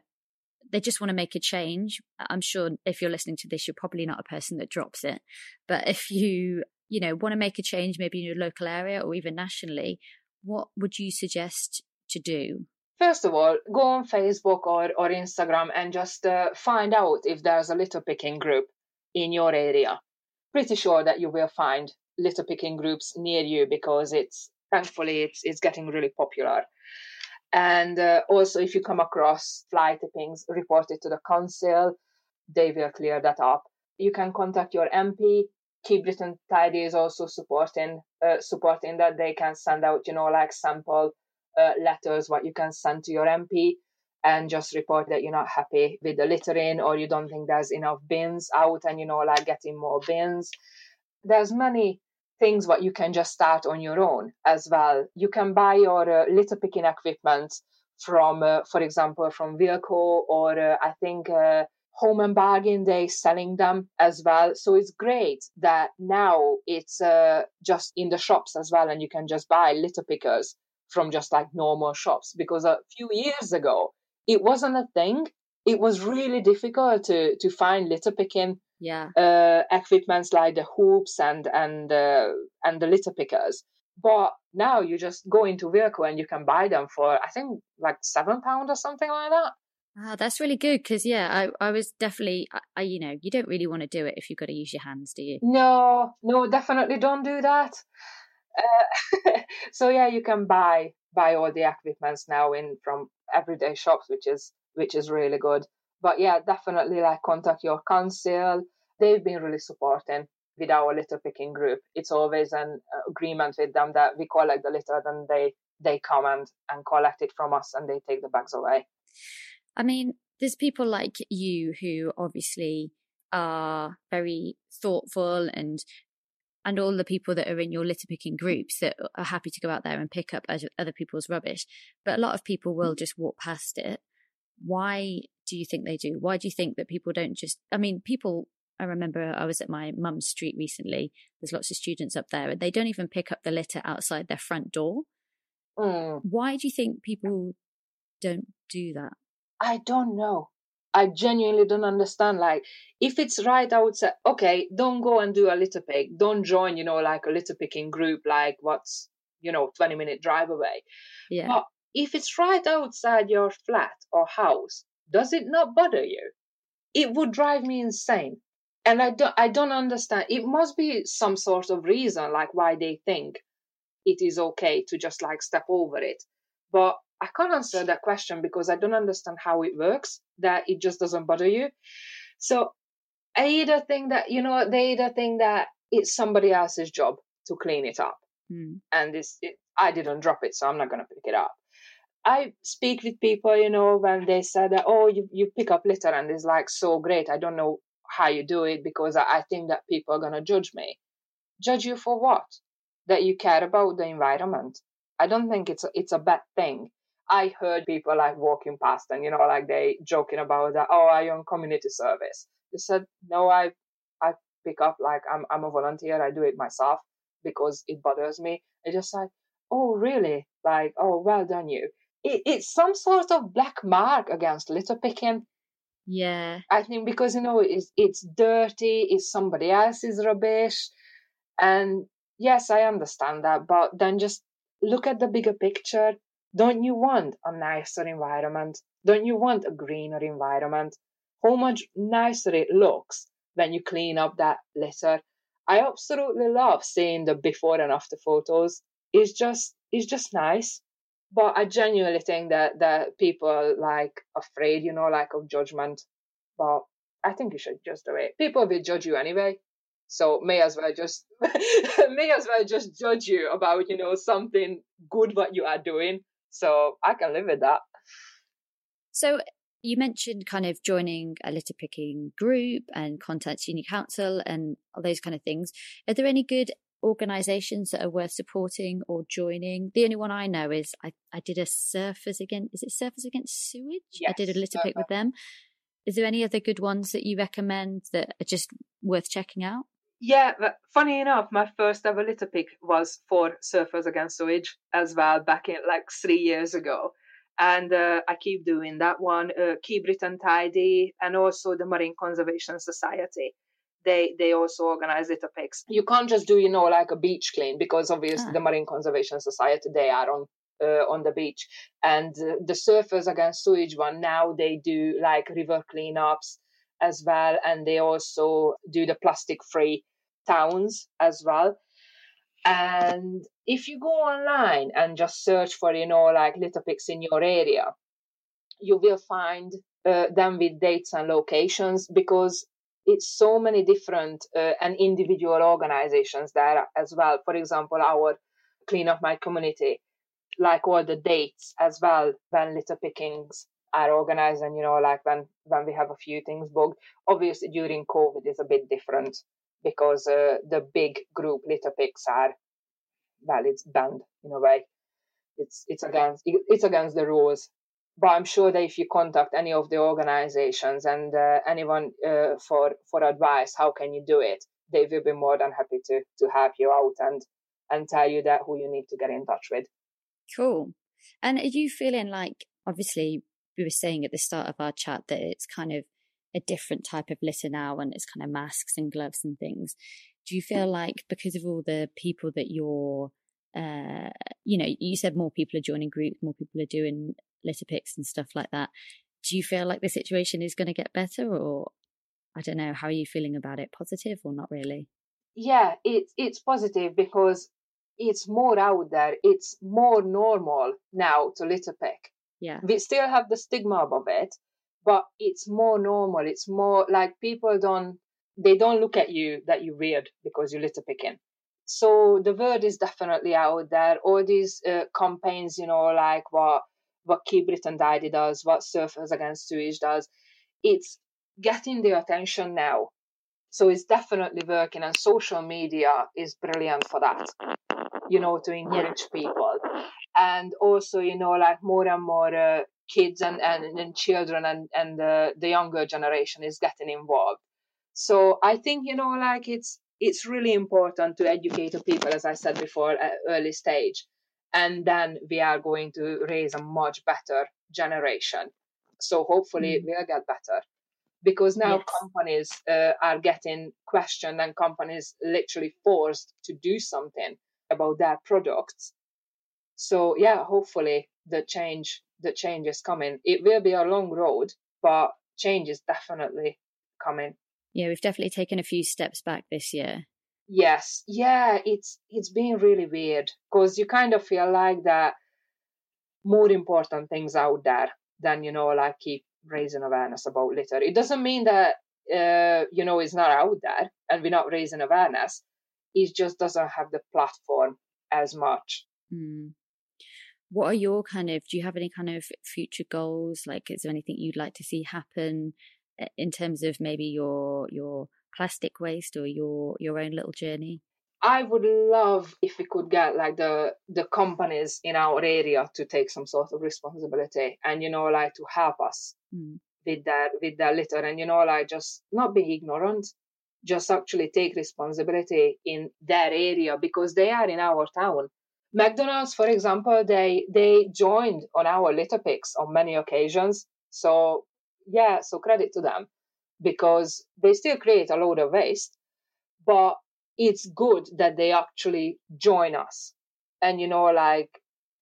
they just want to make a change, I'm sure if you're listening to this, you're probably not a person that drops it. But if you, you know, want to make a change maybe in your local area or even nationally, what would you suggest to do? First of all, go on Facebook or, or Instagram and just uh, find out if there's a litter picking group in your area. Pretty sure that you will find litter picking groups near you because it's thankfully it's it's getting really popular. And uh, also, if you come across fly tippings, report it to the council. They will clear that up. You can contact your M P. Keep Britain Tidy is also supporting uh, supporting that. They can send out, you know, like sample uh, letters what you can send to your M P. And just report that you're not happy with the littering, or you don't think there's enough bins out, and, you know, like getting more bins. There's many things what you can just start on your own as well. You can buy your uh, litter picking equipment from, uh, for example, from Wilko, or uh, I think uh, Home and Bargain, they're selling them as well. So it's great that now it's uh, just in the shops as well, and you can just buy litter pickers from just like normal shops, because a few years ago, it wasn't a thing. It was really difficult to, to find litter picking yeah. uh, equipment like the hoops and and uh, and the litter pickers. But now you just go into Wilko and you can buy them for, I think, like seven pounds or something like that. Wow, that's really good because, yeah, I, I was definitely, I, I, you know, you don't really want to do it if you've got to use your hands, do you? No, no, definitely don't do that. Uh, so, yeah, you can buy buy all the equipments now in from everyday shops, which is which is really good. But yeah, definitely like contact your council. They've been really supporting with our litter picking group. It's always an agreement with them that we collect the litter, then they they come and, and collect it from us, and they take the bags away. I mean, there's people like you who obviously are very thoughtful, and and all the people that are in your litter picking groups that are happy to go out there and pick up other people's rubbish. But a lot of people will just walk past it. Why do you think they do? Why do you think that people don't just, I mean, people, I remember I was at my mum's street recently. There's lots of students up there and they don't even pick up the litter outside their front door. Mm. Why do you think people don't do that? I don't know. I genuinely don't understand. Like, if it's right outside, okay, don't go and do a litter pick. Don't join, you know, like a litter picking group, like what's, you know, twenty minute drive away. Yeah. But if it's right outside your flat or house, does it not bother you? It would drive me insane. And I don't, I don't understand. It must be some sort of reason, like why they think it is okay to just like step over it. But I can't answer that question because I don't understand how it works, that it just doesn't bother you. So I either think that, you know, they either think that it's somebody else's job to clean it up. Mm. And it's, it, I didn't drop it, so I'm not going to pick it up. I speak with people, you know, when they said that, oh, you, you pick up litter and it's like so great. I don't know how you do it because I, I think that people are going to judge me. Judge you for what? That you care about the environment. I don't think it's a, it's a bad thing. I heard people like walking past and, you know, like they joking about that. Oh, I own community service. They said, no, I I pick up like I'm I'm a volunteer. I do it myself because it bothers me. They just like, oh, really? Like, oh, well done you. It, it's some sort of black mark against litter picking. Yeah. I think because, you know, it's, it's dirty. It's somebody else's rubbish. And yes, I understand that. But then just look at the bigger picture. Don't you want a nicer environment? Don't you want a greener environment? How much nicer it looks when you clean up that litter. I absolutely love seeing the before and after photos. It's just it's just nice. But I genuinely think that, that people are like afraid, you know, like of judgment. But I think you should just do it. People will judge you anyway. So may as well just may as well just judge you about, you know, something good what you are doing. So I can live with that. So you mentioned kind of joining a litter picking group and contacting your council and all those kind of things. Are there any good organisations that are worth supporting or joining? The only one I know is I, I did a Surfers Against, is it Surfers Against Sewage? Yes, I did a litter pick with them. Is there any other good ones that you recommend that are just worth checking out? Yeah, but funny enough, my first ever litter pick was for Surfers Against Sewage as well back in like three years ago. And uh, I keep doing that one, uh, Keep Britain Tidy, and also the Marine Conservation Society. They they also organize litter picks. You can't just do, you know, like a beach clean because obviously ah. the Marine Conservation Society, they are on uh, on the beach. And uh, the Surfers Against Sewage one, now they do like river cleanups as well. And they also do the plastic-free towns as well. And if you go online and just search for, you know, like litter picks in your area, you will find uh, them with dates and locations because it's so many different uh, and individual organizations there as well. For example, our Clean Up My Community, like all the dates as well when litter pickings are organized and, you know, like when, when we have a few things booked. Obviously, during COVID is a bit different. Because uh, the big group litter picks are, well, it's banned in a way. It's it's against it's against the rules. But I'm sure that if you contact any of the organizations and uh, anyone uh, for for advice, how can you do it? They will be more than happy to to help you out and and tell you that who you need to get in touch with. Cool. And are you feeling like, obviously, we were saying at the start of our chat that it's kind of a different type of litter now and it's kind of masks and gloves and things. Do you feel like because of all the people that you're uh you know, you said more people are joining groups, more people are doing litter picks and stuff like that, do you feel like the situation is going to get better? Or I don't know, how are you feeling about it? Positive or not really? Yeah, it's it's positive because it's more out there, it's more normal now to litter pick. Yeah, we still have the stigma of it, but it's more normal. It's more like people don't, they don't look at you that you're weird because you're litter picking. So the word is definitely out there. All these uh, campaigns, you know, like what, what Keep Britain Tidy does, what Surfers Against Sewage does, it's getting the attention now. So it's definitely working, and social media is brilliant for that, you know, to encourage people. And also, you know, like more and more uh, kids and, and, and children and, and uh, the younger generation is getting involved. So I think, you know, like it's it's really important to educate the people, as I said before, at early stage. And then we are going to raise a much better generation. So hopefully mm. we'll get better. Because now yes. companies uh, are getting questioned and companies literally forced to do something about their products. So yeah, hopefully the change the change is coming. It will be a long road, but change is definitely coming. Yeah, we've definitely taken a few steps back this year. Yes, yeah, it's it's been really weird because you kind of feel like that more important things out there than, you know, like keep raising awareness about litter. It doesn't mean that uh, you know, it's not out there and we're not raising awareness. It just doesn't have the platform as much. Mm. what are your kind of, do you have any kind of future goals? Like, is there anything you'd like to see happen in terms of maybe your your plastic waste or your your own little journey? I would love if we could get like the the companies in our area to take some sort of responsibility and, you know, like to help us mm. with their with their litter and, you know, like just not be ignorant, just actually take responsibility in their area because they are in our town. McDonald's, for example, they they joined on our litter picks on many occasions. So yeah, so credit to them because they still create a load of waste, but it's good that they actually join us. And, you know, like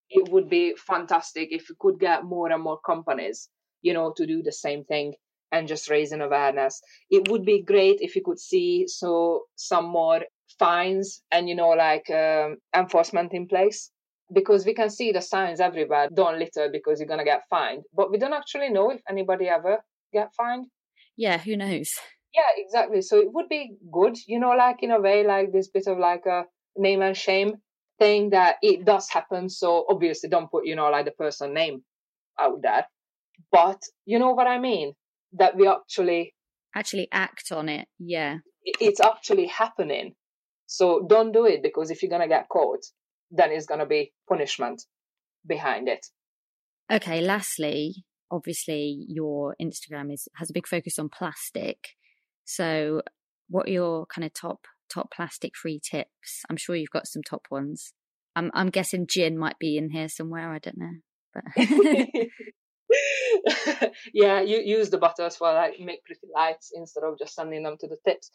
it would be fantastic if we could get more and more companies, you know, to do the same thing and just raise an awareness. It would be great if you could see so some more fines and, you know, like um, enforcement in place, because we can see the signs everywhere, don't litter because you're going to get fined. But we don't actually know if anybody ever get fined. Yeah, who knows? Yeah, exactly. So it would be good, you know, like in a way, like this bit of like a name and shame thing that it does happen. So obviously don't put, you know, like the person name out there. But you know what I mean? That we actually... Actually act on it, yeah. It's actually happening. So don't do it because if you're going to get caught, then it's going to be punishment behind it. Okay, lastly, obviously your Instagram is has a big focus on plastic. So what are your kind of top top plastic free tips? I'm sure you've got some top ones. I'm I'm guessing gin might be in here somewhere, I don't know. But yeah, you use the butters for like make pretty lights instead of just sending them to the tips.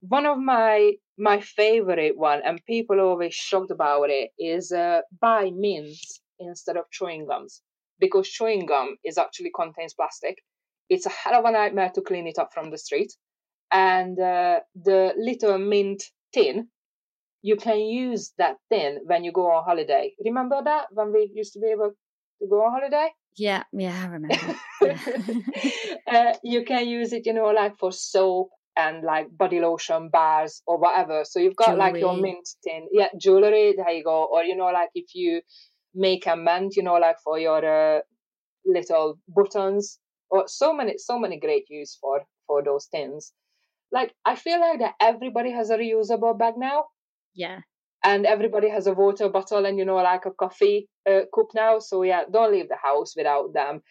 One of my my favorite one, and people are always shocked about it, is uh, buy mints instead of chewing gums, because chewing gum is actually contains plastic. It's a hell of a nightmare to clean it up from the street. And uh, the little mint tin, you can use that tin when you go on holiday. Remember that when we used to be able to go on holiday? Yeah, yeah, I remember. Yeah. uh, you can use it, you know, like for soap and like body lotion bars or whatever. So you've got jewelry. Like your mint tin. Yeah, jewelry, there you go. Or, you know, like if you make a mint, you know, like for your uh, little buttons. Or so many, so many great use for, for those tins. Like, I feel like that everybody has a reusable bag now. Yeah. And everybody has a water bottle and, you know, like a coffee uh, cup now. So, yeah, don't leave the house without them.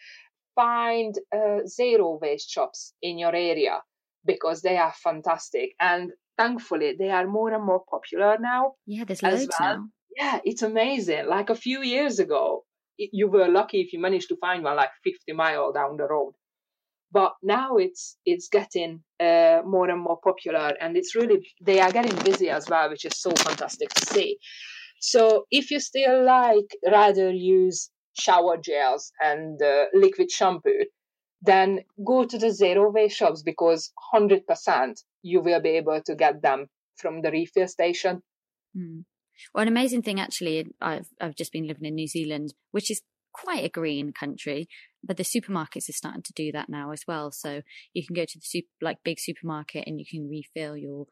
Find uh, zero waste shops in your area because they are fantastic. And thankfully, they are more and more popular now. Yeah, there's loads well. now. Yeah, it's amazing. Like a few years ago, you were lucky if you managed to find one like fifty miles down the road. But now it's it's getting uh, more and more popular, and it's really, they are getting busy as well, which is so fantastic to see. So if you still like rather use shower gels and uh, liquid shampoo, then go to the zero waste shops because one hundred percent you will be able to get them from the refill station. Mm. Well, an amazing thing, actually, I've I've just been living in New Zealand, which is quite a green country, but the supermarkets are starting to do that now as well. So you can go to the super, like big supermarket and you can refill your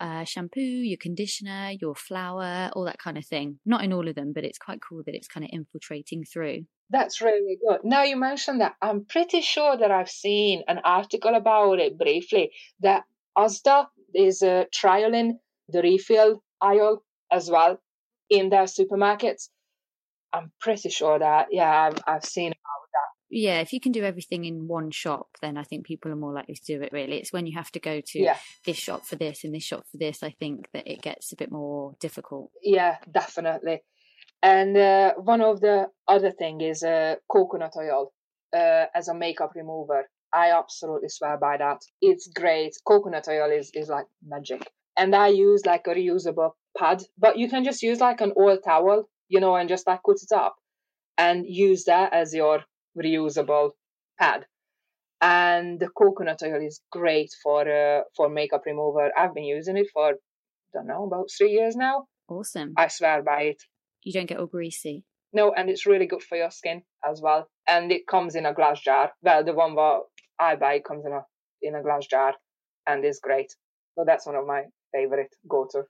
uh, shampoo, your conditioner, your flour, all that kind of thing. Not in all of them, but it's quite cool that it's kind of infiltrating through. That's really good. Now you mentioned that, I'm pretty sure that I've seen an article about it briefly, that ASDA is uh, trialing the refill aisle as well in their supermarkets. I'm pretty sure that, yeah, I've, I've seen about that. Yeah, if you can do everything in one shop, then I think people are more likely to do it, really. It's when you have to go to yeah. this shop for this and this shop for this, I think that it gets a bit more difficult. Yeah, definitely. And uh, one of the other thing is uh, coconut oil uh, as a makeup remover. I absolutely swear by that. It's great. Coconut oil is, is like magic. And I use like a reusable pad, but you can just use like an old towel, you know, and just like cut it up and use that as your reusable pad. And the coconut oil is great for uh, for makeup remover. I've been using it for, I don't know, about three years now. Awesome. I swear by it. You don't get all greasy. No, and it's really good for your skin as well. And it comes in a glass jar. Well, the one that I buy comes in a in a glass jar and is great. So that's one of my favorite go-to.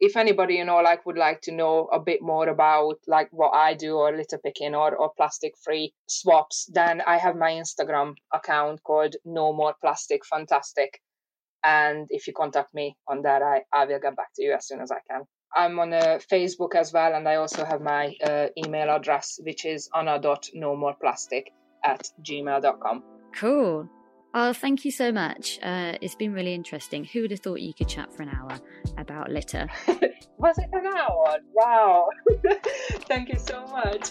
if anybody, you know, like would like to know a bit more about like what I do or litter picking or, or plastic free swaps, then I have my Instagram account called No More Plastic Fantastic. And if you contact me on that, I, I will get back to you as soon as I can. I'm on uh, Facebook as well. And I also have my uh, email address, which is anna dot no more plastic at gmail dot com. Cool. Oh, thank you so much. Uh, it's been really interesting. Who would have thought you could chat for an hour about litter? Was it an hour? Wow. Thank you so much.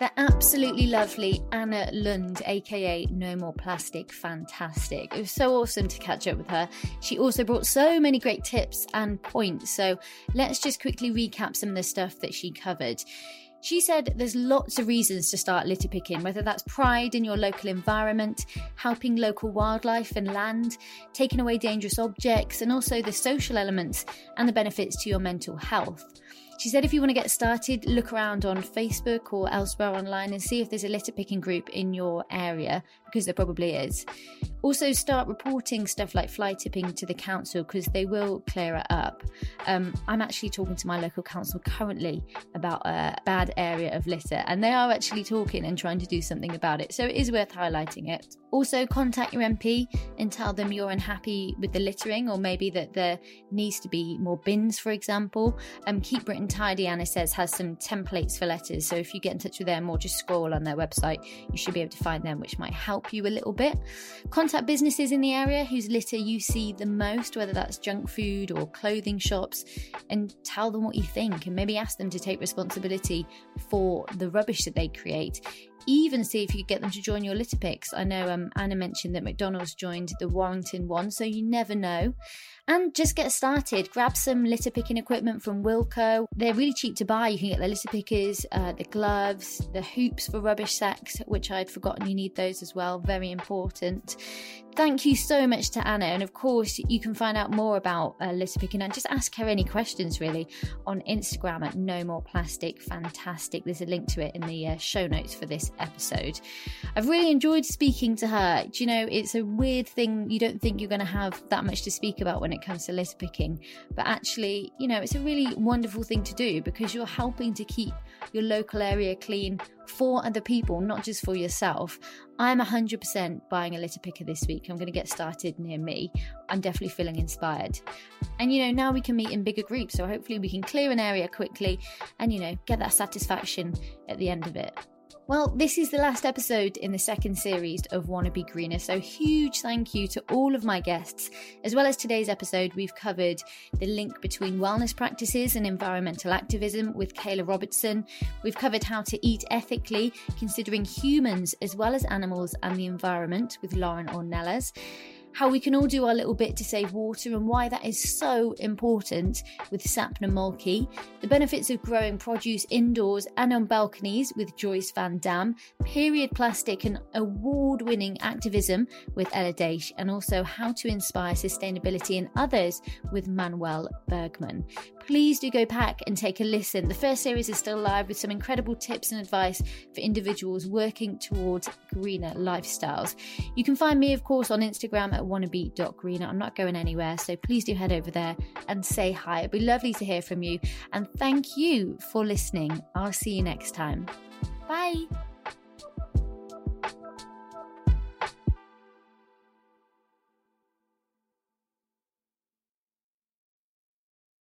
The absolutely lovely Anna Lund, aka No More Plastic Fantastic. It was so awesome to catch up with her. She also brought so many great tips and points. So let's just quickly recap some of the stuff that she covered. She said there's lots of reasons to start litter picking, whether that's pride in your local environment, helping local wildlife and land, taking away dangerous objects, and also the social elements and the benefits to your mental health. She said if you want to get started, look around on Facebook or elsewhere online and see if there's a litter picking group in your area, because there probably is. Also start reporting stuff like fly tipping to the council, because they will clear it up. Um, I'm actually talking to my local council currently about a bad area of litter, and they are actually talking and trying to do something about it. So it is worth highlighting it. Also contact your M P and tell them you're unhappy with the littering, or maybe that there needs to be more bins, for example. Um, Keep Britain Tidy, Anna says, has some templates for letters. So if you get in touch with them or just scroll on their website, you should be able to find them, which might help you a little bit. Contact businesses in the area whose litter you see the most, whether that's junk food or clothing shops, and tell them what you think, and maybe ask them to take responsibility for the rubbish that they create. Even see if you could get them to join your litter picks. I know um, Anna mentioned that McDonald's joined the Warrington one, so you never know. And just get started. Grab some litter picking equipment from Wilko. They're really cheap to buy. You can get the litter pickers, uh, the gloves, the hoops for rubbish sacks, which I'd forgotten you need those as well. Very important. Thank you so much to Anna. And of course, you can find out more about uh, litter picking and just ask her any questions, really, on Instagram at No More Plastic Fantastic. There's a link to it in the uh, show notes for this episode. I've really enjoyed speaking to her. Do you know, it's a weird thing. You don't think you're going to have that much to speak about when it comes to litter picking. But actually, you know, it's a really wonderful thing to do, because you're helping to keep your local area clean for other people, not just for yourself. I'm one hundred percent buying a litter picker this week. I'm going to get started near me. I'm definitely feeling inspired. And, you know, now we can meet in bigger groups. So hopefully we can clear an area quickly and, you know, get that satisfaction at the end of it. Well, this is the last episode in the second series of Wannabe Greener, so huge thank you to all of my guests. As well as today's episode, we've covered the link between wellness practices and environmental activism with Kayla Robertson. We've covered how to eat ethically, considering humans as well as animals and the environment with Lauren Ornelas. How we can all do our little bit to save water and why that is so important with Sapna Mulkey, the benefits of growing produce indoors and on balconies with Joyce Van Dam, period plastic and award-winning activism with Ella Daish, and also how to inspire sustainability in others with Manuel Bergman. Please do go back and take a listen. The first series is still live with some incredible tips and advice for individuals working towards greener lifestyles. You can find me, of course, on Instagram at wannabe dot greener. I'm not going anywhere, so please do head over there and say hi. It'd be lovely to hear from you, and thank you for listening. I'll see you next time. Bye.